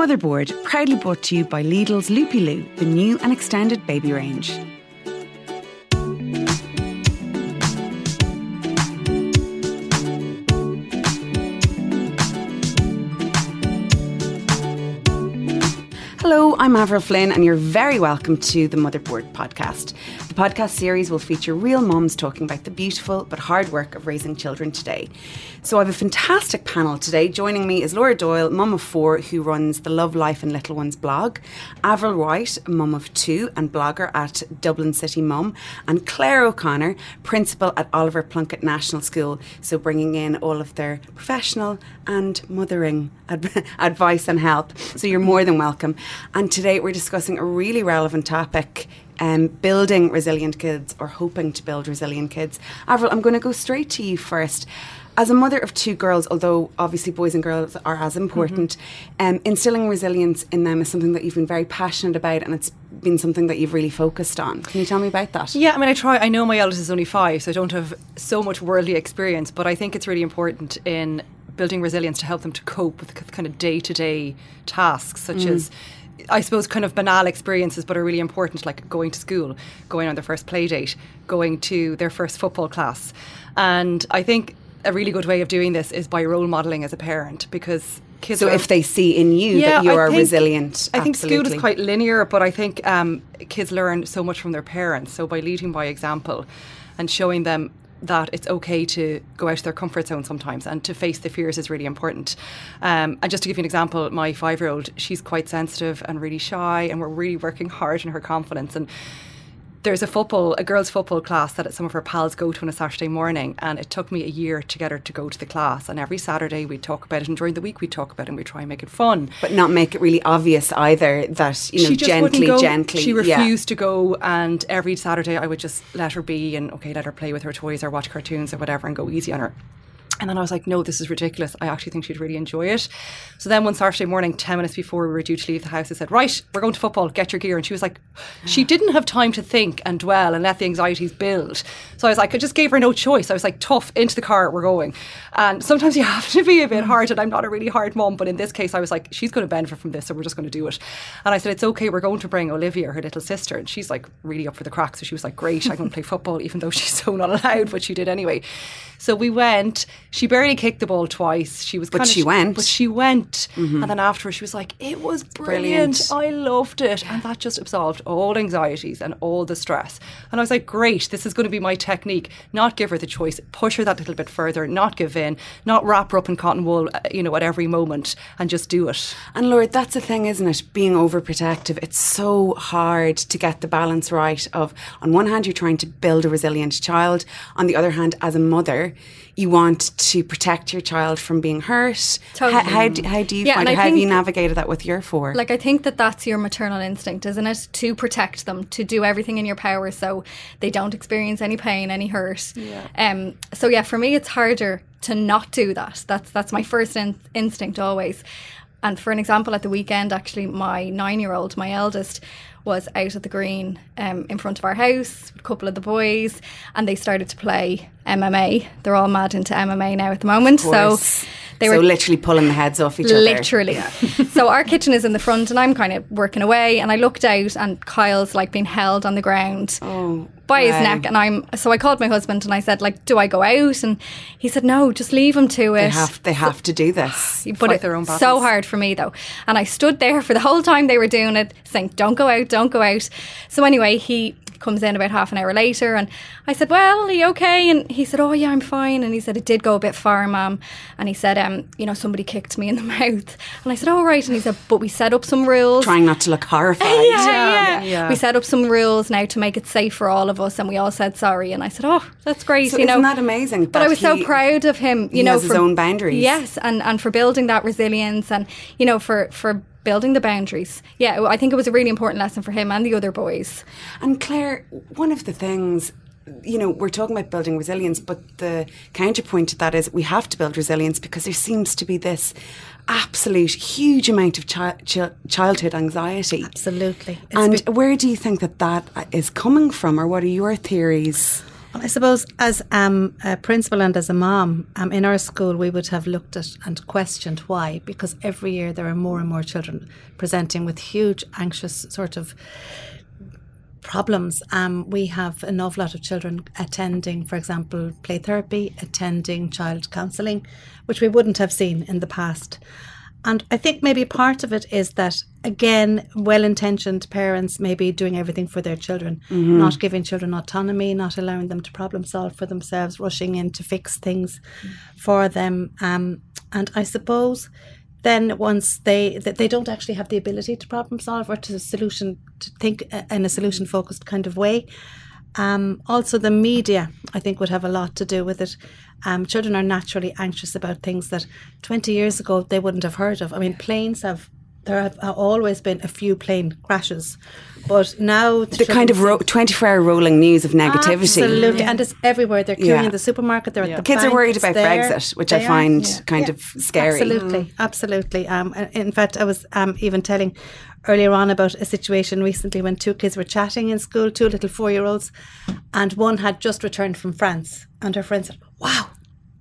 Motherboard, proudly brought to you by Lidl's Loopy Loo, the new and extended baby range. Hello, I'm Avril Flynn and you're very welcome to the Motherboard podcast. The podcast series will feature real mums talking about the beautiful but hard work of raising children today. So I have a fantastic panel today. Joining me is Laura Doyle, mum of four, who runs the Love, Life and Little Ones blog, Avril Wright, mum of two and blogger at Dublin City Mum, and Claire O'Connor, principal at Oliver Plunkett National School, so bringing in all of their professional and mothering advice and help. So you're more than welcome. And today we're discussing a really relevant topic, building resilient kids or hoping to build resilient kids. Avril, I'm going to go straight to you first. As a mother of two girls, although obviously boys and girls are as important, instilling resilience in them is something that you've been very passionate about, and it's been something that you've really focused on. Can you tell me about that? Yeah, I mean, I know my eldest is only five, so I don't have so much worldly experience, but I think it's really important in building resilience to help them to cope with kind of day-to-day tasks, such as, I suppose, kind of banal experiences but are really important, like going to school, going on their first play date, going to their first football class. And I think a really good way of doing this is by role modelling as a parent, because kids if they see in you that you are resilient. I think school is quite linear, but I think kids learn so much from their parents. So by leading by example and showing them that it's okay to go out of their comfort zone sometimes and to face the fears is really important. And just to give you an example, my 5-year-old, she's quite sensitive and really shy, and we're really working hard on her confidence. And there's a girls' football class that some of her pals go to on a Saturday morning, and it took me a year to get her to go to the class. And every Saturday we'd talk about it, and during the week we'd talk about it, and we'd try and make it fun. But not make it really obvious either that, you know, she just gently. She refused to go, and every Saturday I would just let her be and, okay, let her play with her toys or watch cartoons or whatever and go easy on her. And then I was like, no, this is ridiculous. I actually think she'd really enjoy it. So then one Saturday morning, 10 minutes before we were due to leave the house, I said, right, we're going to football, get your gear. And she was like, she didn't have time to think and dwell and let the anxieties build. So I was like, I just gave her no choice. I was like, tough, into the car, we're going. And sometimes you have to be a bit hard, and I'm not a really hard mum, but in this case, I was like, she's going to benefit from this, so we're just going to do it. And I said, it's okay, we're going to bring Olivia, her little sister. And she's like really up for the crack. So she was like, great, I'm going to play football, even though she's so not allowed, but she did anyway. So we went. She barely kicked the ball twice. She went. Mm-hmm. And then afterwards she was like, it was brilliant. I loved it. And that just absolved all anxieties and all the stress. And I was like, great, this is going to be my technique. Not give her the choice, push her that little bit further, not give in, not wrap her up in cotton wool, you know, at every moment, and just do it. And Laura, that's the thing, isn't it? Being overprotective. It's so hard to get the balance right of, on one hand, you're trying to build a resilient child. On the other hand, as a mother, you want to protect your child from being hurt. Totally. How do you find it? How have you navigated that with your four? Like, I think that's your maternal instinct, isn't it? To protect them, to do everything in your power so they don't experience any pain, any hurt. Yeah. For me, it's harder to not do that. That's my first instinct always. And for an example, at the weekend, actually, my 9-year-old, my eldest, was out at the green in front of our house with a couple of the boys, and they started to play MMA. They're all mad into MMA now at the moment. So they were literally pulling the heads off each other. Literally. So our kitchen is in the front, and I'm kind of working away, and I looked out, and Kyle's like being held on the ground by his neck, and so I called my husband and I said, like, do I go out? And he said, no, just leave him to it. They have to do this. But it's so hard for me though. And I stood there for the whole time they were doing it, saying, don't go out, don't go out. So anyway, he comes in about half an hour later, and I said, well, are you okay? And he said, oh yeah, I'm fine. And he said, it did go a bit far, ma'am. And he said, somebody kicked me in the mouth. And I said, all right. And he said, but we set up some rules. Trying not to look horrified. Yeah. We set up some rules now to make it safe for all of us, and we all said sorry. And I said, oh, that's great. So isn't that amazing? But I was so proud of him. He has his own boundaries. Yes, and for building that resilience, and, you know, for building the boundaries. Yeah, I think it was a really important lesson for him and the other boys. And Claire, one of the things, you know, we're talking about building resilience, but the counterpoint to that is we have to build resilience because there seems to be this absolute huge amount of childhood anxiety. Absolutely. And where do you think that is coming from, or what are your theories? I suppose as a principal and as a mom, in our school we would have looked at and questioned why, because every year there are more and more children presenting with huge anxious sort of problems. We have an awful lot of children attending, for example, play therapy, attending child counselling, which we wouldn't have seen in the past. And I think maybe part of it is that, again, well-intentioned parents may be doing everything for their children, mm-hmm. not giving children autonomy, not allowing them to problem solve for themselves, rushing in to fix things for them. And I suppose then once they don't actually have the ability to problem solve or to think in a solution-focused kind of way. Also the media, I think, would have a lot to do with it. Children are naturally anxious about things that 20 years ago they wouldn't have heard of. I mean, there have always been a few plane crashes, but now the kind of 24-hour rolling news of negativity. Absolutely, yeah. And it's everywhere. They're queuing in the supermarket. They're at the kids bank, are worried about Brexit, which I find kind of scary. Absolutely, absolutely. In fact, I was even telling earlier on about a situation recently when two kids were chatting in school, two little 4-year-olds, and one had just returned from France, and her friend said, "Wow,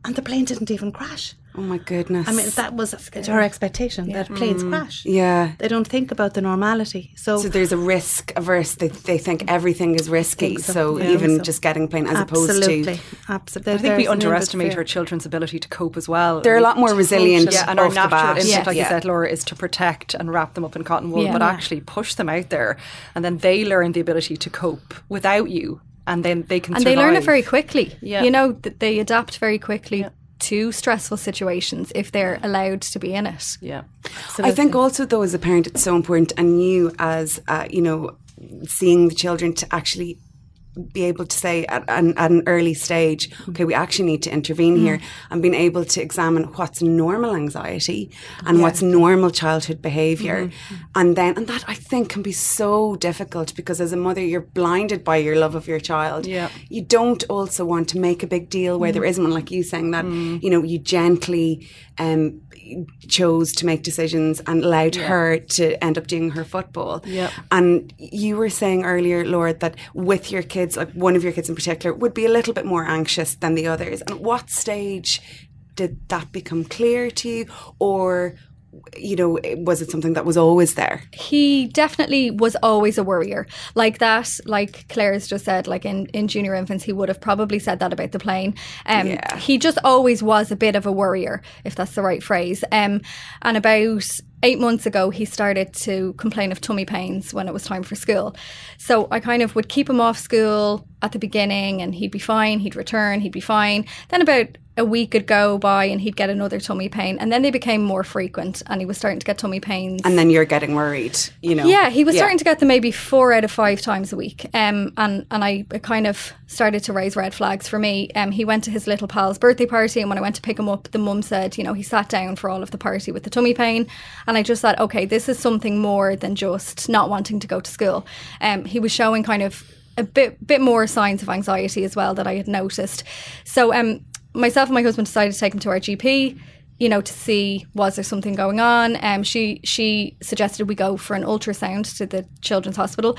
and the plane didn't even crash." Oh my goodness. I mean, that was her expectation, that planes crash. Yeah. They don't think about the normality. So there's a risk averse. They think everything is risky. So just getting a plane as opposed to... Absolutely. I think we underestimate our children's ability to cope as well. They're a lot more resilient. Yeah, and our natural instinct, like you said, Laura, is to protect and wrap them up in cotton wool, but actually push them out there. And then they learn the ability to cope without you. And then they can survive. And they learn it very quickly. Yeah. You know, they adapt very quickly to stressful situations if they're allowed to be in it. Yeah, absolutely. I think also though, as a parent, it's so important, and you as seeing the children, to actually be able to say at an early stage, okay, we actually need to intervene here, and being able to examine what's normal anxiety and what's normal childhood behaviour, and that I think can be so difficult, because as a mother you're blinded by your love of your child. Yeah. You don't also want to make a big deal where there isn't one, like you saying that you gently chose to make decisions and allowed her to end up doing her football. Yeah. And you were saying earlier, Laura, that with your kids, like one of your kids in particular, would be a little bit more anxious than the others. And at what stage did that become clear to you, or was it something that was always there? He definitely was always a worrier. Like that, like Claire's just said, like in junior infants, he would have probably said that about the plane. He just always was a bit of a worrier, if that's the right phrase. And about 8 months ago, he started to complain of tummy pains when it was time for school. So I kind of would keep him off school at the beginning and he'd be fine. He'd return, he'd be fine. Then about a week would go by and he'd get another tummy pain, and then they became more frequent and he was starting to get tummy pains. And then you're getting worried, Yeah, he was starting to get them maybe 4 out of 5 times a week. And I kind of started to raise red flags for me. He went to his little pal's birthday party, and when I went to pick him up, the mum said, he sat down for all of the party with the tummy pain. And I just thought, okay, this is something more than just not wanting to go to school. He was showing kind of a bit more signs of anxiety as well that I had noticed. So myself and my husband decided to take him to our GP, to see was there something going on. She suggested we go for an ultrasound to the children's hospital.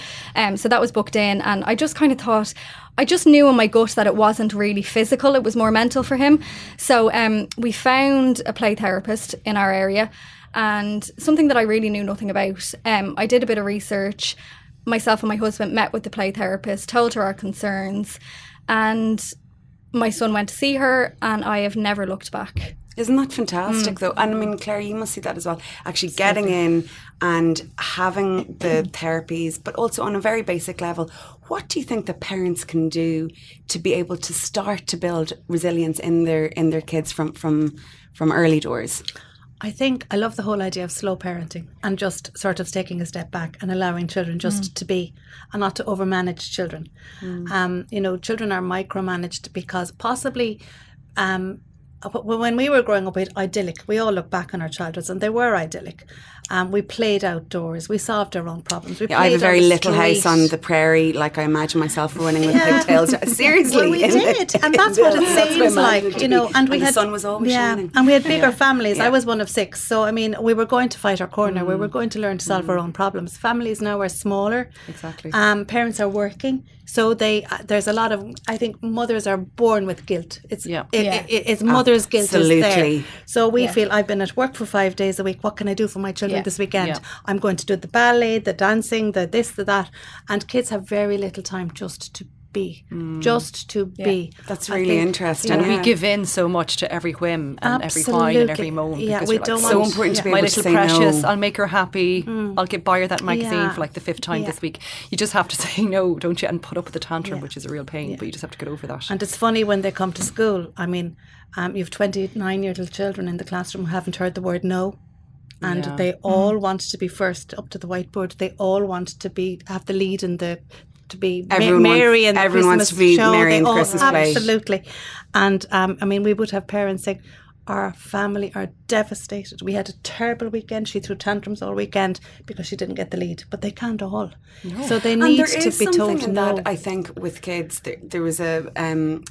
So that was booked in, and I just kind of thought, I just knew in my gut that it wasn't really physical, it was more mental for him. So we found a play therapist in our area, and something that I really knew nothing about. I did a bit of research. Myself and my husband met with the play therapist, told her our concerns, and my son went to see her, and I have never looked back. Isn't that fantastic though? And I mean, Claire, you must see that as well. Actually getting in and having the therapies, but also on a very basic level, what do you think that parents can do to be able to start to build resilience in their kids from early doors? I think I love the whole idea of slow parenting and just sort of taking a step back and allowing children just to be, and not to overmanage children. Children are micromanaged because possibly when we were growing up, we had idyllic. We all look back on our childhoods and they were idyllic. We played outdoors. We solved our own problems. I have a very little house on the prairie. Like, I imagine myself running with pigtails. Seriously. Well, we did. And that's what it seems like, you know. And the sun was always shining. And we had bigger families. Yeah. I was one of six. So, I mean, we were going to fight our corner. We were going to learn to solve our own problems. Families now are smaller. Exactly. Parents are working. So there's a lot of, I think mothers are born with guilt. It's mother's guilt. Absolutely. Is there. So we feel, I've been at work for 5 days a week. What can I do for my children this weekend? Yeah. I'm going to do the ballet, the dancing, the this, the that. And kids have very little time just to be. Just to be. That's really interesting. And we give in so much to every whim and every whine and every moan. Yeah, we don't want. So important to be able to say no. My little precious, I'll make her happy. I'll buy her that magazine for like the fifth time this week. You just have to say no, don't you? And put up with the tantrum, which is a real pain, but you just have to get over that. And it's funny when they come to school. I mean, you have 29-year-old children in the classroom who haven't heard the word no. And they all want to be first up to the whiteboard. They all want to be have the lead in the... to be Mary in the Christmas show. They all, absolutely. And I mean, we would have parents saying, our family are devastated. We had a terrible weekend. She threw tantrums all weekend because she didn't get the lead. But they can't all. Yeah. So they need to be told no. That, I think, with kids, there was a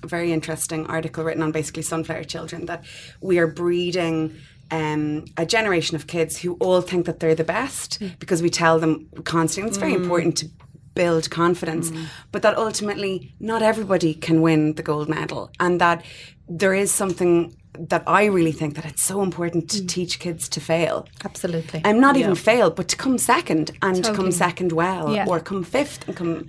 very interesting article written on basically sunflower children, that we are breeding a generation of kids who all think that they're the best because we tell them constantly. It's very important to build confidence, but that ultimately not everybody can win the gold medal, and that there is something that I really think that it's so important to teach kids to fail. Absolutely. And not even fail, but to come second and to come second well, or come fifth and come...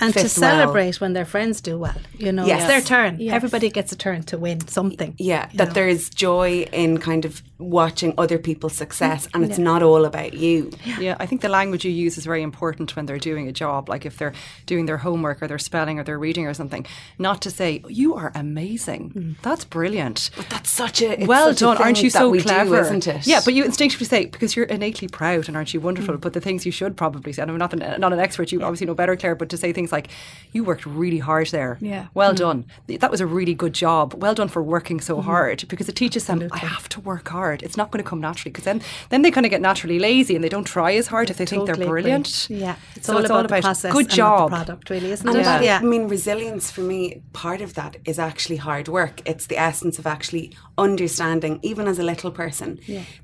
And to celebrate when their friends do well, you know, it's their turn. Yes. Everybody gets a turn to win something. Yeah, that there is joy in kind of watching other people's success, and it's not all about you. Yeah, I think the language you use is very important when they're doing a job, like if they're doing their homework or their spelling or their reading or something, not to say, you are amazing, that's brilliant. But that's such a... well done, aren't you so clever? Isn't it? Yeah, but you instinctively say, because you're innately proud and aren't you wonderful, but the things you should probably say, and I'm not an expert, you obviously know better, Claire, but to say things like, you worked really hard there. Yeah. Well done. That was a really good job. Well done for working so hard, because it teaches them, I have to work hard. It's not going to come naturally, because then they kind of get naturally lazy and they don't try as hard if they think they're brilliant. Yeah. It's all about the process. Good job. And the product, really, isn't it? Yeah. I mean, resilience for me, part of that is actually hard work. It's the essence of actually understanding, even as a little person,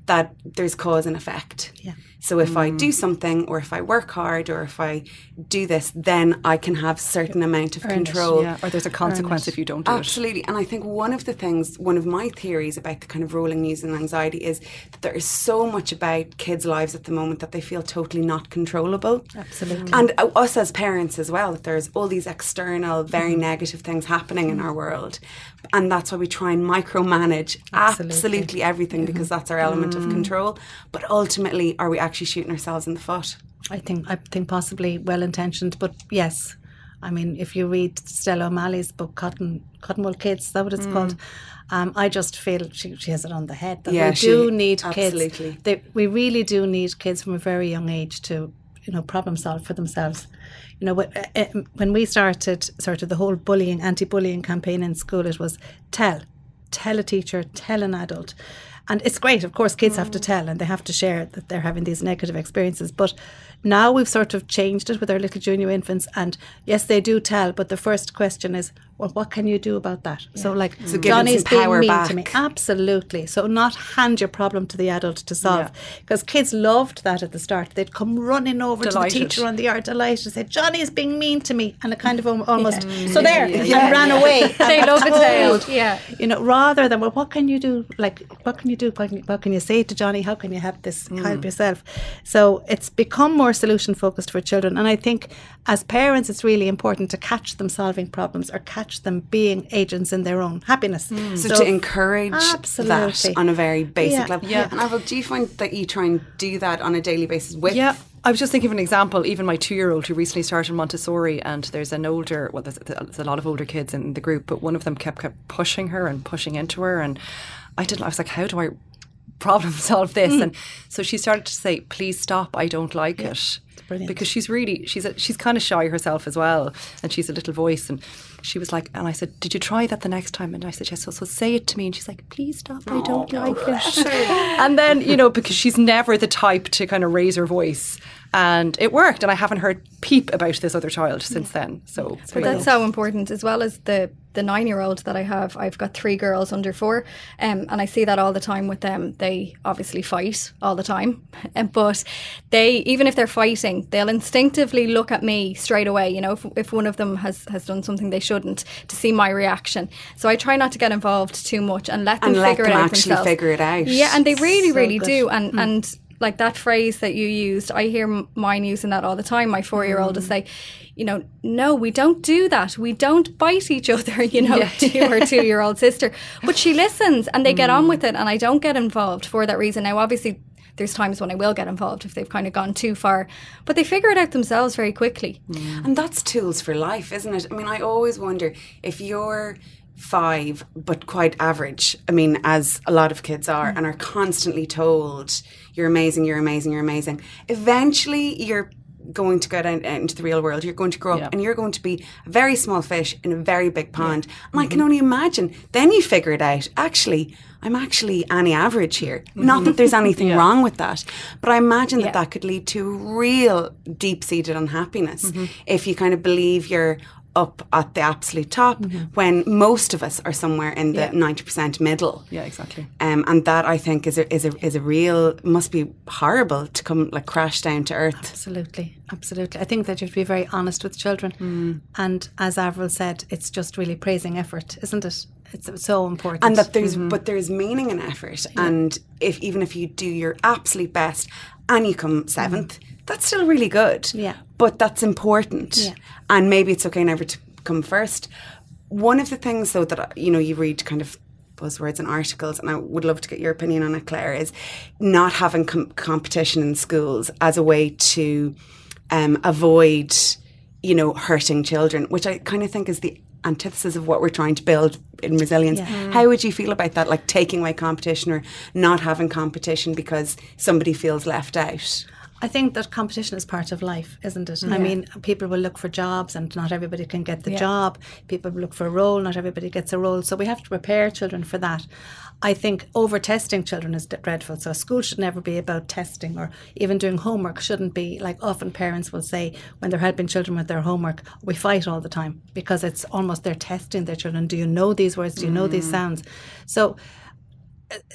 that there's cause and effect. Yeah. So if I do something, or if I work hard, or if I do this, then I can have certain amount of control. Yeah. Or there's a consequence if you don't do it. Absolutely. And I think one of my theories about the kind of rolling news and anxiety is that there is so much about kids' lives at the moment that they feel totally not controllable. Absolutely. And us as parents as well, that there's all these external, very negative things happening in our world. And that's why we try and micromanage absolutely everything, because that's our element of control. But ultimately, are we actually shooting ourselves in the foot? I think possibly well-intentioned, but yes. I mean, if you read Stella O'Malley's book, Cottonwool Kids, is that what it's called? I just feel she has it on the head. That we do need kids. We really do need kids from a very young age to, you know, problem solve for themselves. You know, when we started sort of the whole anti-bullying campaign in school, it was tell a teacher, tell an adult. And it's great, of course, kids have to tell and they have to share that they're having these negative experiences. But now we've sort of changed it with our little junior infants. And yes, they do tell, but the first question is, well, what can you do about that? Yeah. So like, Johnny's being mean to me. Absolutely. So not hand your problem to the adult to solve. Because kids loved that at the start. They'd come running over to the teacher on the yard, delighted, and say, Johnny's being mean to me. And it kind of almost, and ran away. They love a tale. Yeah. You know, rather than, well, what can you do? Like, what can you do? What can you say to Johnny? How can you help this? Help yourself. So it's become more solution focused for children, and I think as parents it's really important to catch them solving problems or catch them being agents in their own happiness. So to encourage that on a very basic level. Yeah. And Avril, do you find that you try and do that on a daily basis with? Yeah. I was just thinking of an example, even my 2-year-old who recently started Montessori, and there's a lot of older kids in the group, but one of them kept pushing her and pushing into her, and I was like, how do I problem solve this. And so she started to say, please stop, I don't like it. Brilliant. Because she's kind of shy herself as well, and she's a little voice, and she was like, and I said, did you try that the next time? And I said yes, so say it to me. And she's like, please stop, I don't like it. And then, you know, because she's never the type to kind of raise her voice, and it worked, and I haven't heard peep about this other child since then. So but that's so important, as well as the 9-year-old that I have. I've got 3 girls under 4, and I see that all the time with them. They obviously fight all the time, but they, even if they're fighting, they'll instinctively look at me straight away, you know, if one of them has done something they shouldn't, to see my reaction. So I try not to get involved too much and let them figure it out themselves. Yeah, and they really, really do. And like that phrase that you used, I hear mine using that all the time. My 4-year-old will say, you know, no, we don't do that. We don't bite each other, you know, to her 2-year-old sister. But she listens, and they get on with it, and I don't get involved for that reason. Now, obviously, there's times when I will get involved if they've kind of gone too far, but they figure it out themselves very quickly. And that's tools for life, isn't it? I mean, I always wonder if you're 5 but quite average, I mean, as a lot of kids are, and are constantly told you're amazing, you're amazing, you're amazing, eventually you're going to get out into the real world, you're going to grow up, and you're going to be a very small fish in a very big pond. And I can only imagine then you figure it out, I'm actually Annie average here. Not that there's anything wrong with that, but I imagine that could lead to real deep-seated unhappiness if you kind of believe you're up at the absolute top when most of us are somewhere in the 90% middle. Yeah, exactly. And that, I think, is a real, must be horrible to come like crash down to earth. Absolutely, absolutely. I think that you have to be very honest with children. And as Avril said, it's just really praising effort, isn't it? It's so important. And that there's, but there's meaning in effort. Yeah. And even if you do your absolute best and you come 7th, that's still really good. Yeah. But that's important. Yeah. And maybe it's okay never to come 1st. One of the things, though, that, you know, you read kind of buzzwords and articles, and I would love to get your opinion on it, Claire, is not having competition in schools as a way to avoid, you know, hurting children, which I kind of think is the antithesis of what we're trying to build in resilience. How would you feel about that, like taking away competition or not having competition because somebody feels left out? I think that competition is part of life, isn't it? Yeah. I mean, people will look for jobs, and not everybody can get the job. People will look for a role, not everybody gets a role. So we have to prepare children for that. I think over-testing children is dreadful. So school should never be about testing, or even doing homework shouldn't be, like often parents will say when they're helping children with their homework, we fight all the time because it's almost they're testing their children. Do you know these words? Do you know these sounds? So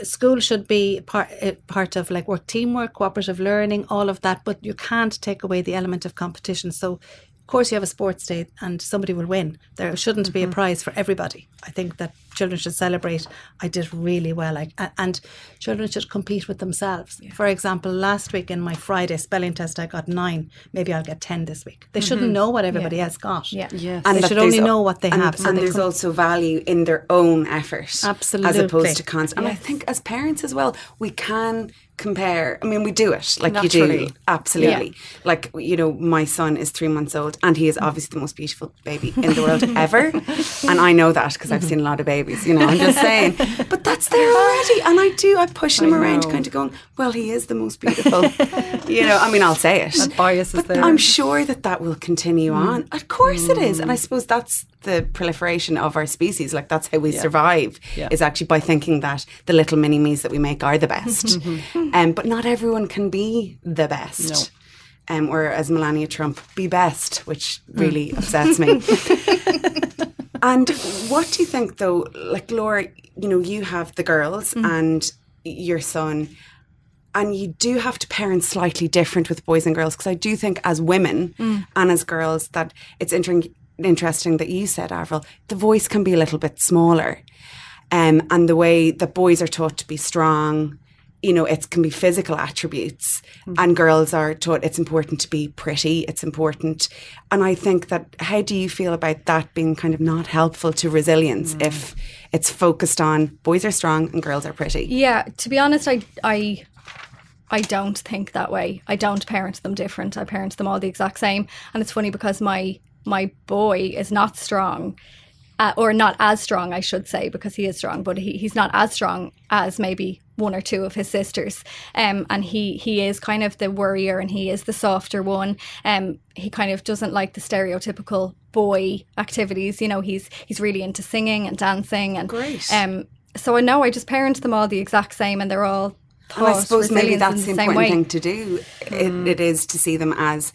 school should be part of like work, teamwork, cooperative learning, all of that, but you can't take away the element of competition. So of course you have a sports day and somebody will win. There shouldn't be a prize for everybody. I think that children should celebrate, I did really well, and children should compete with themselves. For example, last week in my Friday spelling test I got 9, maybe I'll get 10 this week. They shouldn't know what everybody else got. And they should only know what they have. So and there's also value in their own effort, absolutely, as opposed to constant. And I think as parents as well, we can compare. I mean, we do it, like naturally. You do, absolutely. Like, you know, my son is 3 months old and he is obviously the most beautiful baby in the world ever, and I know that because I've seen a lot of babies, you know, I'm just saying. But that's there already, and I'm pushing him around, kind of going, well, he is the most beautiful. You know, I mean, I'll say it. That bias is there. I'm sure that will continue on. Of course it is. And I suppose that's the proliferation of our species, like that's how we survive, is actually by thinking that the little mini-me's that we make are the best. But not everyone can be the best. No. Or as Melania Trump, be best, which really upsets me. And what do you think, though, like Laura, you know, you have the girls and your son, and you do have to parent slightly different with boys and girls, because I do think as women and as girls that it's interesting that you said, Avril, the voice can be a little bit smaller, and the way that boys are taught to be strong, you know, it can be physical attributes, and girls are taught it's important to be pretty, it's important. And I think that, how do you feel about that being kind of not helpful to resilience if it's focused on boys are strong and girls are pretty? Yeah, to be honest, I don't think that way. I don't parent them different. I parent them all the exact same. And it's funny because my boy is not strong. Or not as strong, I should say, because he is strong, but he's not as strong as maybe one or two of his sisters, and he is kind of the worrier and he is the softer one. He kind of doesn't like the stereotypical boy activities. You know, he's really into singing and dancing, and great. So I know I just parent them all the exact same, and they're all. And I suppose maybe that's the important thing to do. It is to see them as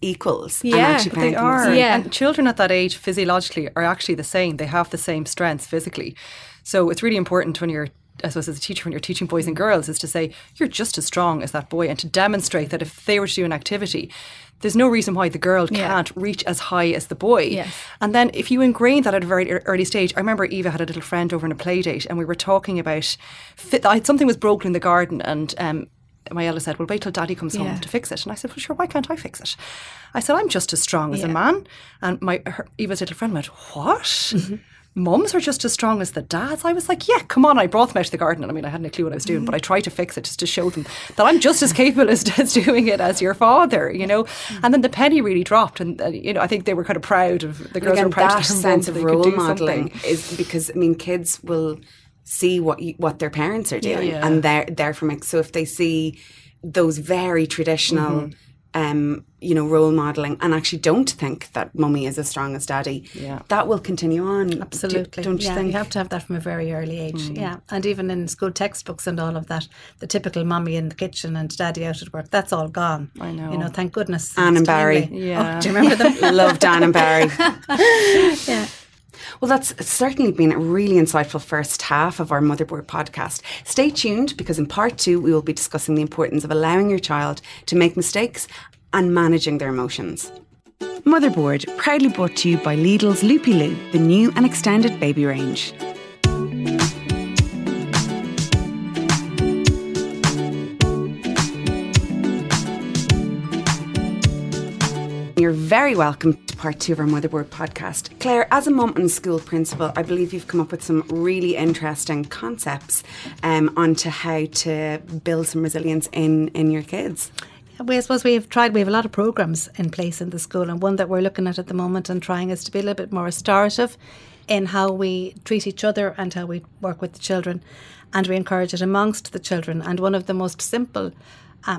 equals. Yeah, and actually they are. Yeah. And children at that age physiologically are actually the same. They have the same strengths physically. So it's really important when you're, I suppose, as a teacher, when you're teaching boys and girls, is to say you're just as strong as that boy, and to demonstrate that if they were to do an activity, there's no reason why the girl can't reach as high as the boy. Yes. And then if you ingrain that at a very early stage, I remember Eva had a little friend over on a play date, and we were talking about something was broken in the garden, and my eldest said, well, wait till daddy comes home to fix it. And I said, well, sure, why can't I fix it? I said, I'm just as strong as a man. And Eva's little friend went, what? Mm-hmm. Mums are just as strong as the dads. I was like, yeah, come on. I brought them out to the garden. I mean, I hadn't a clue what I was doing, but I tried to fix it just to show them that I'm just as capable as doing it as your father, you know. And then the penny really dropped. And, you know, I think they were kind of proud of the girls. Again, were proud that sense of role modelling is because, I mean, kids will see what their parents are doing and therefore make. So if they see those very traditional you know, role modelling, and actually don't think that mummy is as strong as daddy, that will continue on. Absolutely. Don't you think? You have to have that from a very early age. Yeah. And even in school textbooks and all of that, the typical mummy in the kitchen and daddy out at work, that's all gone. I know. You know, thank goodness. Anne and Barry. Yeah. Oh, do you remember them? Loved Anne and Barry. Yeah. Well, that's certainly been a really insightful first half of our Motherboard podcast. Stay tuned, because in part 2, we will be discussing the importance of allowing your child to make mistakes and managing their emotions. Motherboard, proudly brought to you by Lidl's Loopy Loo, the new and extended baby range. You're very welcome to part 2 of our Motherboard podcast. Claire, as a mum and school principal, I believe you've come up with some really interesting concepts onto how to build some resilience in your kids. I suppose we have a lot of programmes in place in the school, and one that we're looking at the moment and trying is to be a little bit more restorative in how we treat each other and how we work with the children, and we encourage it amongst the children. And one of the most simple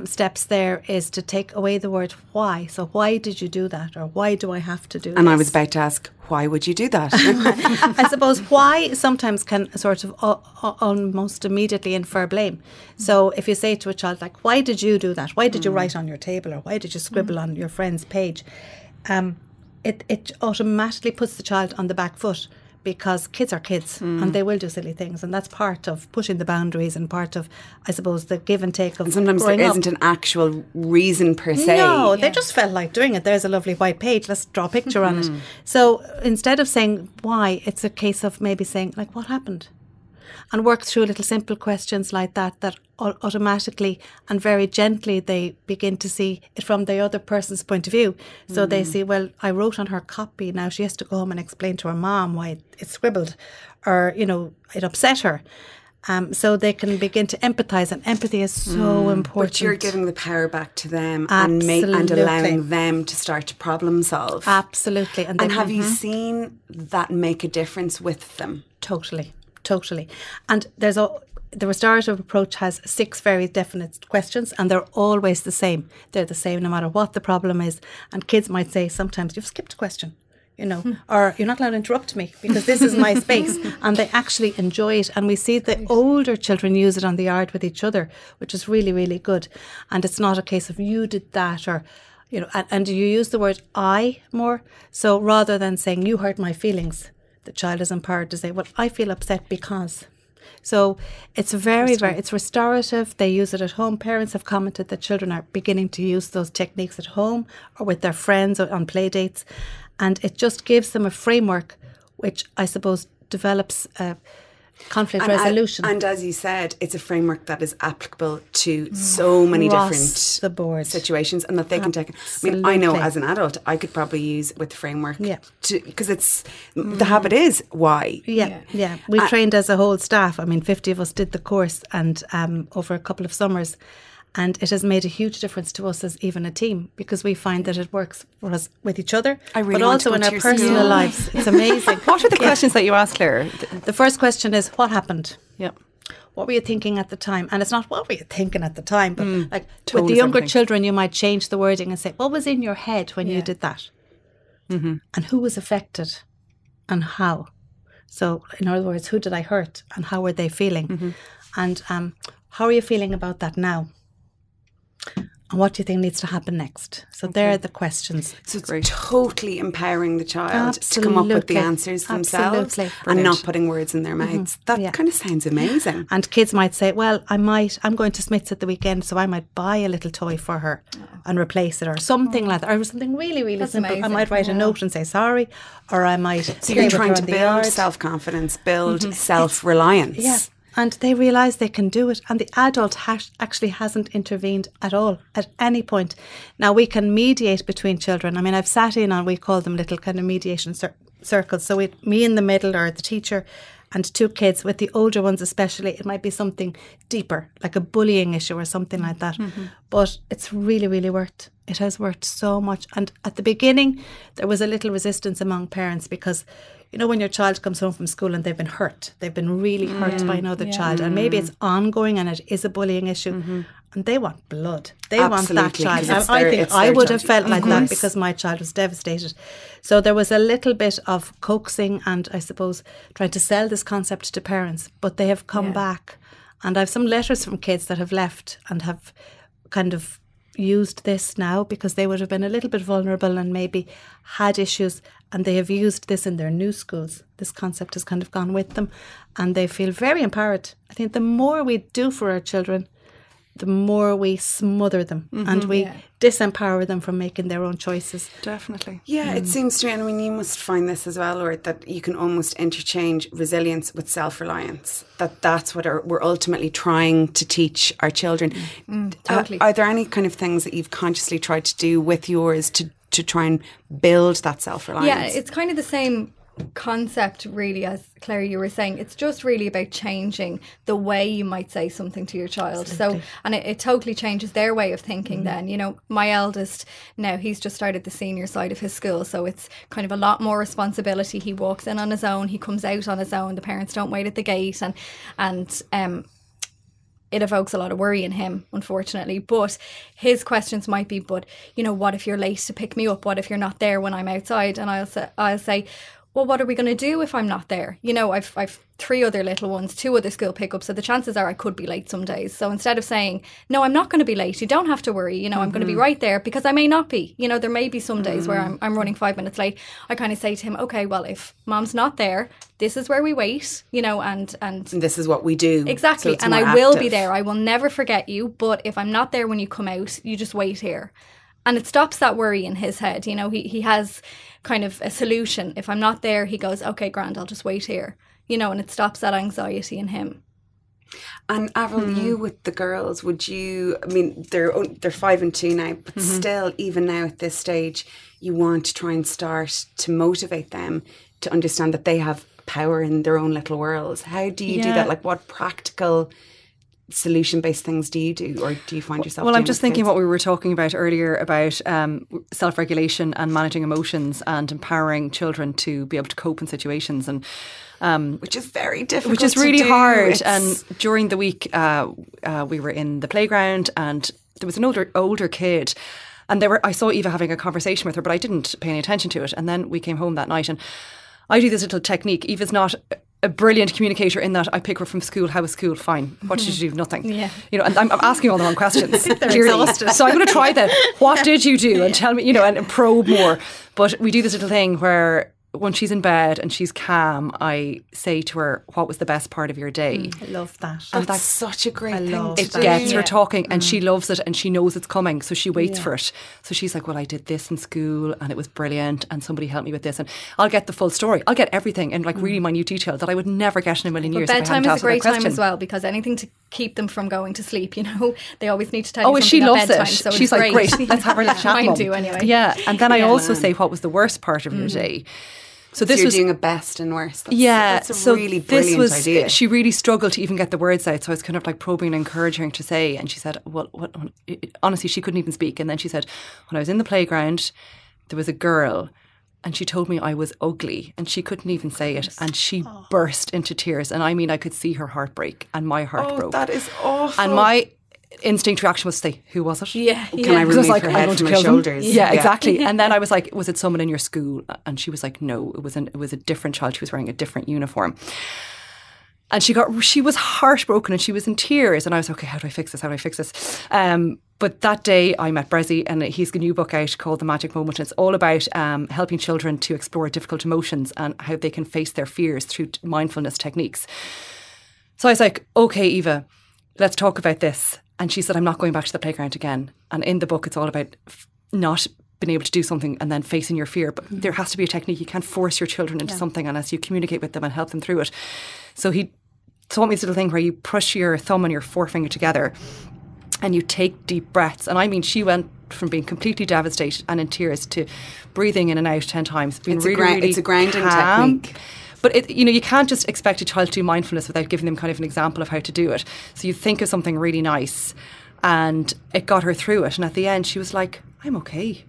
steps there is to take away the word why. So why did you do that, or why do I have to do that? And this? I was about to ask, why would you do that? I suppose why sometimes can sort of almost immediately infer blame. So if you say to a child, like, why did you do that? Why did you write on your table, or why did you scribble on your friend's page? It automatically puts the child on the back foot, because kids are kids and they will do silly things, and that's part of pushing the boundaries and part of, I suppose, the give and take of and sometimes there isn't an actual reason per se. No, they just felt like doing it. There's a lovely white page, let's draw a picture on it. So instead of saying why, it's a case of maybe saying, like, what happened? And work through little simple questions like that automatically and very gently they begin to see it from the other person's point of view. So they see, well, I wrote on her copy, now she has to go home and explain to her mom why it scribbled, or, you know, it upset her. So they can begin to empathise, and empathy is so important. But you're giving the power back to them and allowing them to start to problem solve. Absolutely. And have you seen that make a difference with them? Totally. And the restorative approach has 6 very definite questions, and they're always the same. They're the same no matter what the problem is. And kids might say sometimes, you've skipped a question, you know, or you're not allowed to interrupt me because this is my space. And they actually enjoy it. And we see the older children use it on the yard with each other, which is really, really good. And it's not a case of you did that, or, you know, and you use the word I more. So rather than saying you hurt my feelings, the child is empowered to say, well, I feel upset because. So it's it's restorative. They use it at home. Parents have commented that children are beginning to use those techniques at home or with their friends or on play dates. And it just gives them a framework, which I suppose develops conflict resolution. And as you said, it's a framework that is applicable to so many different situations, and that they can take. I mean, I know as an adult, I could probably use with the framework because it's the habit is why. Yeah. We trained as a whole staff. I mean, 50 of us did the course, and over a couple of summers. And it has made a huge difference to us as even a team, because we find that it works for us with each other, but also in our personal lives. It's amazing. What are the questions that you ask, Claire? The first question is, what happened? Yeah. what were you thinking at the time? And it's not what were you thinking at the time, but like with the younger children, you might change the wording and say, what was in your head when you did that? Mm-hmm. And who was affected and how? So in other words, who did I hurt and how were they feeling? Mm-hmm. And how are you feeling about that now? And what do you think needs to happen next? So there are the questions. So it's totally empowering the child to come up with the answers themselves and not putting words in their mouths. Mm-hmm. That kind of sounds amazing. And kids might say, well, I'm going to Smith's at the weekend, so I might buy a little toy for her and replace it or something like that. Or something really, really simple. Amazing. I might write a note and say sorry, or I might... So you're trying to build self-confidence, build self-reliance. Yeah. And they realise they can do it. And the adult actually hasn't intervened at all, at any point. Now, we can mediate between children. I mean, I've sat in on, we call them little kind of mediation circles. So me in the middle or the teacher and two kids, with the older ones especially, it might be something deeper, like a bullying issue or something like that. Mm-hmm. But it's really, really worked. It has worked so much. And at the beginning, there was a little resistance among parents because... You know, when your child comes home from school and they've been hurt, they've been really hurt by another child, and maybe it's ongoing and it is a bullying issue, and they want blood. They want that child. And I think I would have felt like that because my child was devastated. So there was a little bit of coaxing and I suppose trying to sell this concept to parents, but they have come back. And I have some letters from kids that have left and have kind of used this now because they would have been a little bit vulnerable and maybe had issues, and they have used this in their new schools. This concept has kind of gone with them and they feel very empowered. I think the more we do for our children, the more we smother them and we disempower them from making their own choices. Definitely. Yeah, it seems to me, and I mean, you must find this as well, Laura, that you can almost interchange resilience with self-reliance, that's what we're ultimately trying to teach our children. Totally. Are there any kind of things that you've consciously tried to do with yours to try and build that self-reliance? Yeah, it's kind of the same concept really, as Claire you were saying. It's just really about changing the way you might say something to your child. Absolutely. So, and it totally changes their way of thinking then. You know, my eldest now, he's just started the senior side of his school, so it's kind of a lot more responsibility. He walks in on his own, he comes out on his own, the parents don't wait at the gate, and it evokes a lot of worry in him, unfortunately. But his questions might be, but you know, what if you're late to pick me up? What if you're not there when I'm outside? And I'll say, well, what are we going to do if I'm not there? You know, I've three other little ones, two other school pickups, so the chances are I could be late some days. So instead of saying, no, I'm not going to be late, you don't have to worry, you know, I'm going to be right there, because I may not be. You know, there may be some days where I'm running 5 minutes late. I kind of say to him, okay, well, if Mom's not there, this is where we wait, you know, and this is what we do. Exactly. So and I will be there. I will never forget you. But if I'm not there when you come out, you just wait here. And it stops that worry in his head. You know, he has kind of a solution. If I'm not there, he goes, okay, grand, I'll just wait here. You know, and it stops that anxiety in him. And Avril, you with the girls, they're 5 and 2 now, but still, even now at this stage, you want to try and start to motivate them to understand that they have power in their own little worlds. How do you do that? Like, what practical solution-based things do you do, or do you find yourself? Well, I'm just thinking what we were talking about earlier about self-regulation and managing emotions and empowering children to be able to cope in situations, and which is very difficult, which is really hard. And during the week, we were in the playground, and there was an older kid. And I saw Eva having a conversation with her, but I didn't pay any attention to it. And then we came home that night, and I do this little technique. Eva's not a brilliant communicator in that I pick her from school. How was school? Fine. What did you do? Nothing. Yeah. You know, and I'm asking all the wrong questions. So I'm going to try that. What did you do? And tell me, you know, and probe more. But we do this little thing where when she's in bed and she's calm, I say to her, what was the best part of your day? I love that. And that's such a great thing. It gets her talking, and she loves it, and she knows it's coming, so she waits for it. So she's like, well, I did this in school and it was brilliant, and somebody helped me with this, and I'll get the full story. I'll get everything in like really minute detail that I would never get in a million years. But bedtime is a great time as well, because anything to keep them from going to sleep, you know, they always need to tell you something about bedtime. So she's like, great, let's have her little chat. Mine do anyway. Yeah, and then I also say, what was the worst part of your day? So this was doing a best and worst. That's a really brilliant idea. She really struggled to even get the words out, so I was kind of like probing and encouraging her to say. And she said, "Well, what, honestly, she couldn't even speak." And then she said, "When I was in the playground, there was a girl and she told me I was ugly and she couldn't even say it, and she burst into tears, and I mean I could see her heart break, and my heart broke. That is awful. And my instinct reaction was to say, who was it? Yeah. Can I remove her head from my shoulders? Yeah, exactly. And then I was like, was it someone in your school? And she was like, no, it was a different child. She was wearing a different uniform. And she was heartbroken and she was in tears. And I was, okay, how do I fix this? But that day I met Brezzy, and he's got a new book out called The Magic Moment. It's all about helping children to explore difficult emotions and how they can face their fears through mindfulness techniques. So I was like, okay, Eva, let's talk about this. And she said, I'm not going back to the playground again. And in the book, it's all about not being able to do something and then facing your fear. But there has to be a technique. You can't force your children into something unless you communicate with them and help them through it. So he taught me this little thing where you push your thumb and your forefinger together and you take deep breaths. And I mean, she went from being completely devastated and in tears to breathing in and out 10 times. It's a grounding technique. But you can't just expect a child to do mindfulness without giving them kind of an example of how to do it. So you think of something really nice, and it got her through it. And at the end, she was like, I'm okay.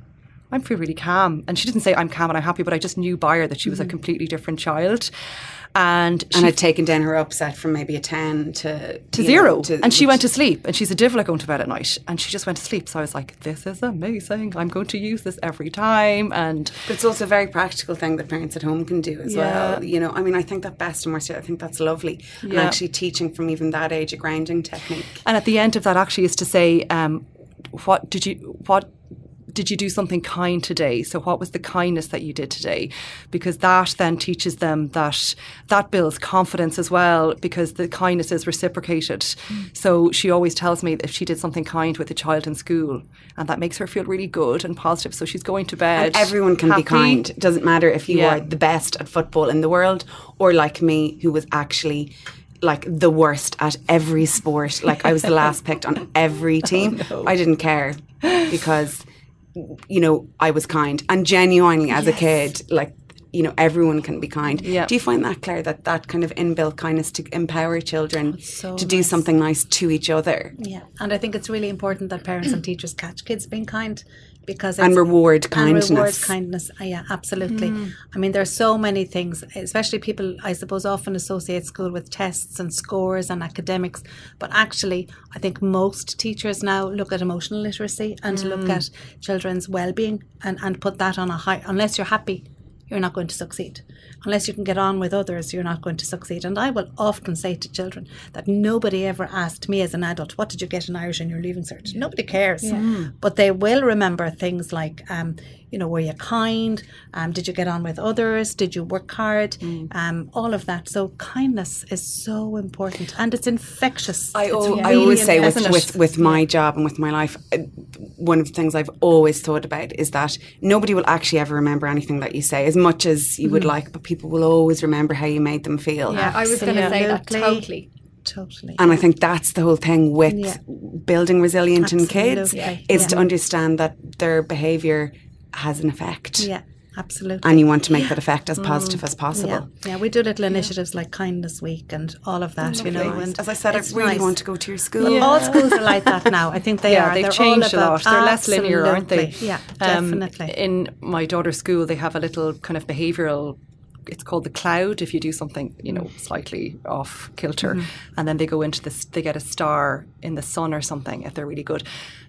I feel really calm. And she didn't say, I'm calm and I'm happy, but I just knew by her that she was a completely different child. And I'd taken down her upset from maybe a 10 to zero. And she went to sleep. And she's a divil at going to bed at night. And she just went to sleep. So I was like, this is amazing. I'm going to use this every time. But it's also a very practical thing that parents at home can do as well. You know, I mean, I think that best and worst, I think that's lovely. Yeah. And actually teaching from even that age a grounding technique. And at the end of that actually is to say, did you do something kind today? So what was the kindness that you did today? Because that then teaches them that builds confidence as well, because the kindness is reciprocated. So she always tells me that if she did something kind with a child in school, and that makes her feel really good and positive. So she's going to bed. And everyone can be kind. It doesn't matter if you are the best at football in the world or like me, who was actually like the worst at every sport. Like I was the last picked on every team. Oh, no. I didn't care because... you know, I was kind, and genuinely as a kid, like, you know, everyone can be kind. Yep. Do you find that, Claire, that kind of inbuilt kindness to empower children to do something nice to each other? Yeah, and I think it's really important that parents and teachers catch kids being kind, because it's... And reward kindness. Yeah, absolutely. I mean, there are so many things, especially people, I suppose, often associate school with tests and scores and academics. But actually, I think most teachers now look at emotional literacy and look at children's well-being and put that on a high. Unless you're happy, you're not going to succeed. Unless you can get on with others, you're not going to succeed. And I will often say to children that nobody ever asked me as an adult, what did you get in Irish in your Leaving Cert? Yeah. Nobody cares. Yeah. But they will remember things like, were you kind? Did you get on with others? Did you work hard? All of that. So kindness is so important, and it's infectious. I always say with my job and with my life, one of the things I've always thought about is that nobody will actually ever remember anything that you say as much as you would like, but people will always remember how you made them feel. Yeah, I was going to say that totally. And I think that's the whole thing with building resilience in kids is to understand that their behaviour has an effect. Yeah, absolutely. And you want to make that effect as positive as possible. Yeah, we do little initiatives like Kindness Week and all of that, And as I said, I really want to go to your school. Yeah. Well, all schools are like that now. I think they are. They've changed a lot. They're less linear, aren't they? Yeah, definitely. In my daughter's school, they have a little kind of behavioural... it's called the cloud if you do something, you know, slightly off kilter, and then they go into this, they get a star in the sun or something if they're really good.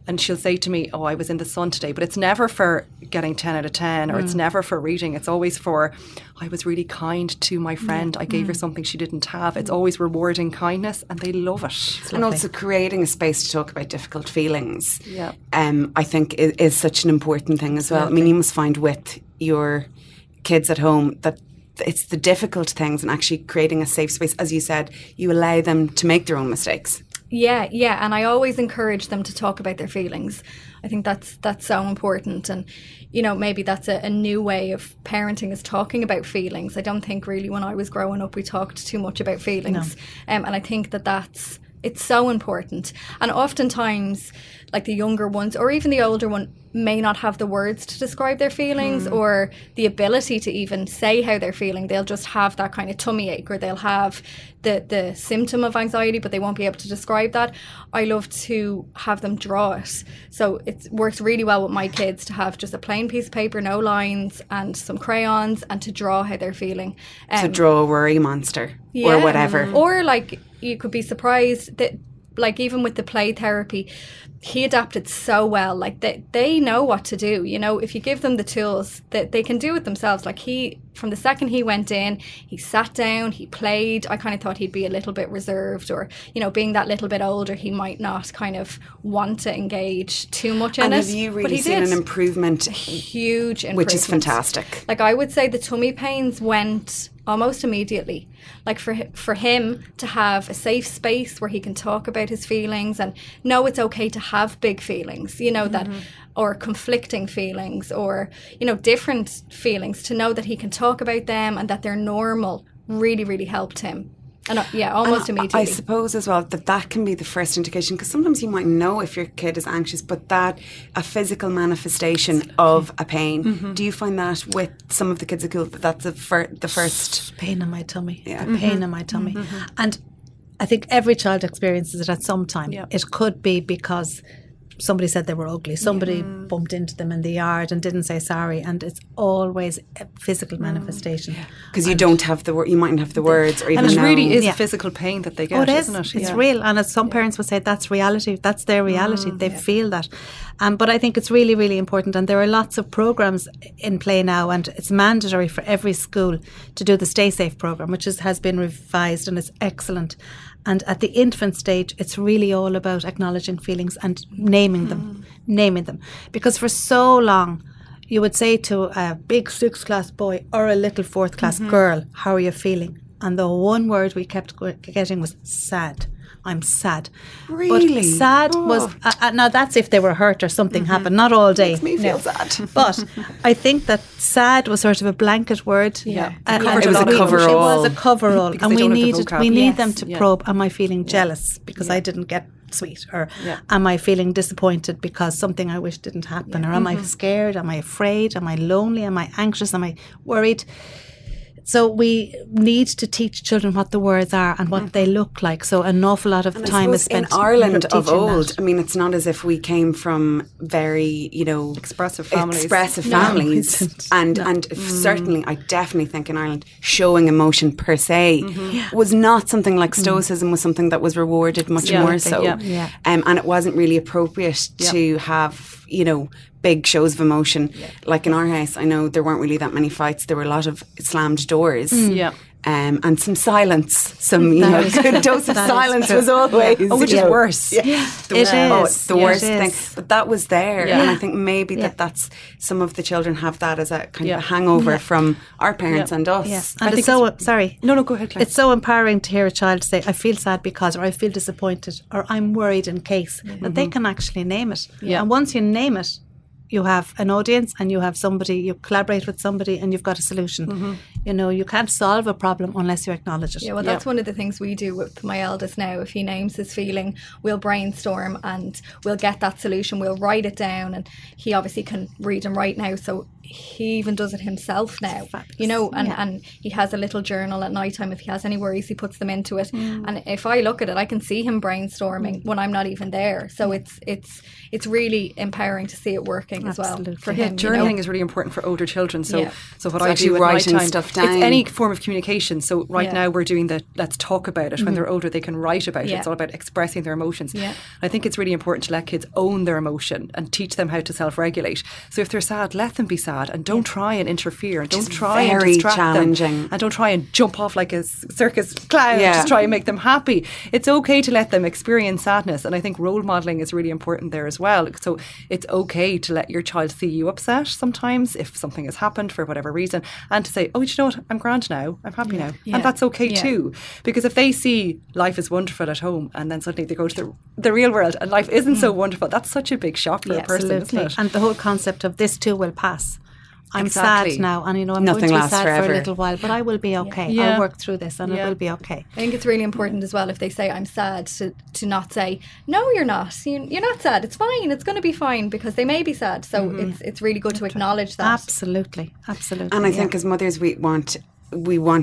And she'll say to me, I was in the sun today, but it's never for getting 10 out of 10 or it's never for reading. It's always for, I was really kind to my friend. I gave her something she didn't have. It's always rewarding kindness, and they love it. It's and lovely. Also creating a space to talk about difficult feelings, I think is such an important thing as well. I mean, you must find with your kids at home that it's the difficult things, and actually creating a safe space, as you said, you allow them to make their own mistakes. And I always encourage them to talk about their feelings. I think that's so important, and you know, maybe that's a new way of parenting, is talking about feelings. I don't think really when I was growing up we talked too much about feelings. No. And I think that's it's so important. And oftentimes, like the younger ones or even the older one may not have the words to describe their feelings or the ability to even say how they're feeling. They'll just have that kind of tummy ache, or they'll have the symptom of anxiety, but they won't be able to describe that. I love to have them draw it. So it works really well with my kids to have just a plain piece of paper, no lines, and some crayons, and to draw how they're feeling. So draw a worry monster or whatever. Or like you could be surprised that, like, even with the play therapy, he adapted so well. Like they know what to do, you know, if you give them the tools that they can do it themselves. Like he, from the second he went in, he sat down, he played. I kind of thought he'd be a little bit reserved, or, you know, being that little bit older, he might not kind of want to engage too much in it. And have you really seen an improvement? Huge improvement. Which is fantastic. Like I would say the tummy pains went almost immediately. Like for him to have a safe space where he can talk about his feelings and know it's okay to have big feelings, you know, that or conflicting feelings, or, you know, different feelings, to know that he can talk about them and that they're normal, really, really helped him. And almost immediately. I suppose as well that can be the first indication, because sometimes you might know if your kid is anxious, but that a physical manifestation of a pain. Do you find that with some of the kids at school, that that's the first pain in my tummy? Yeah. The pain in my tummy. And I think every child experiences it at some time. Yeah. It could be because somebody said they were ugly, somebody bumped into them in the yard and didn't say sorry, and it's always a physical manifestation. Because you don't have you mightn't have the words, or even, and it really is physical pain that they get. Oh, it is. Isn't it? It's real, and as some parents would say, that's reality, that's their reality, they feel that. But I think it's really, really important, and there are lots of programs in play now, and it's mandatory for every school to do the Stay Safe program, which has been revised and is excellent. And at the infant stage, it's really all about acknowledging feelings and naming them. Because for so long, you would say to a big 6th class boy or a little 4th class girl, how are you feeling? And the one word we kept getting was sad. I'm sad. Really? But sad was... now, that's if they were hurt or something happened. Not all day. Makes me feel sad. But I think that sad was sort of a blanket word. Yeah. It was a coverall. It was a coverall. And we need them to probe, am I feeling jealous because I didn't get sweet? Or am I feeling disappointed because something I wish didn't happen? Yeah. Or am I scared? Am I afraid? Am I lonely? Am I anxious? Am I worried? So we need to teach children what the words are and what they look like. So an awful lot of time is spent in Ireland of old. That. I mean, it's not as if we came from very, you know, expressive families. And certainly, I definitely think in Ireland, showing emotion per se was not something like stoicism was something that was rewarded much more so. Yeah. And it wasn't really appropriate to have, you know, big shows of emotion. Yeah. Like in our house, I know there weren't really that many fights. There were a lot of slammed doors. Yeah. And some silence, good dose of silence was always. Yeah. Oh, which is worse. Yeah. Yeah. It's the worst thing. But that was there. Yeah. And I think maybe that's some of the children have that as a kind of a hangover from our parents and us. Yeah. And I think sorry. No, go ahead, Claire. It's so empowering to hear a child say, I feel sad because, or I feel disappointed, or I'm worried in case, that they can actually name it. Yeah. And once you name it, you have an audience and you have somebody, you collaborate with somebody, and you've got a solution. You know, you can't solve a problem unless you acknowledge it. Yeah, well, that's one of the things we do with my eldest now. If he names his feeling, we'll brainstorm and we'll get that solution. We'll write it down, and he obviously can read and write now, so he even does it himself now. Fabulous. You know, and he has a little journal at night time. If he has any worries, he puts them into it. And if I look at it, I can see him brainstorming when I'm not even there. So it's really empowering to see it working. Absolutely. As well for him. Journaling is really important for older children. So so what I do at night time, stuff down. It's any form of communication. So right now we're doing the let's talk about it. When they're older, they can write about it. It's all about expressing their emotions. I think it's really important to let kids own their emotion and teach them how to self-regulate. So if they're sad, let them be sad. And don't try and interfere. And don't try and distract them. And don't try and jump off like a circus clown. Just try and make them happy. It's okay to let them experience sadness. And I think role modelling is really important there as well. So it's okay to let your child see you upset sometimes if something has happened for whatever reason, and to say, oh, you know what? I'm grand now. I'm happy now. And that's okay too. Because if they see life is wonderful at home and then suddenly they go to the real world and life isn't so wonderful, that's such a big shock for a person, isn't it? And the whole concept of this too will pass. I'm sad now, and you know, I'm nothing going to be sad forever. For a little while, but I will be okay. Yeah. I'll work through this, and it will be okay. I think it's really important as well, if they say I'm sad, to not say, no, you're not. You're not sad. It's fine. It's going to be fine, because they may be sad. So it's really good to acknowledge that. Absolutely. Absolutely. And I think as mothers, we want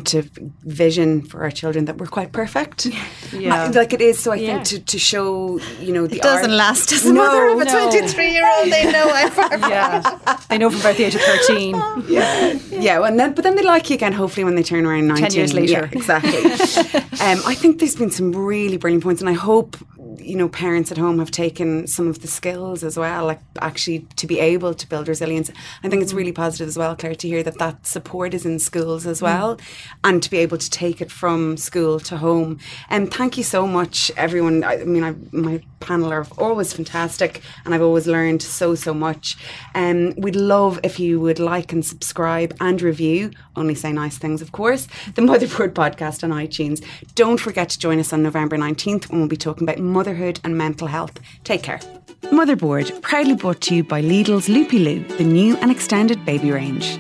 to vision for our children that we're quite perfect. Yeah. Like it is, so I think to show, you know, the it doesn't last as a mother of a 23-year-old. They know I'm perfect. Yeah. They know from about the age of 13. And then, but then they like you again, hopefully, when they turn around 19. 10 years later. Yeah, exactly. I think there's been some really brilliant points, and I hope, you know, parents at home have taken some of the skills as well, like actually to be able to build resilience. I think it's really positive as well, Claire, to hear that support is in schools as well, and to be able to take it from school to home. And thank you so much, everyone. I mean, my panel are always fantastic, and I've always learned so much. We'd love if you would like and subscribe and review, only say nice things of course, the Motherboard podcast on iTunes. Don't forget to join us on November 19th when we'll be talking about motherhood and mental health. Take care. Motherboard, proudly brought to you by Lidl's Loopy Loo, the new and extended baby range.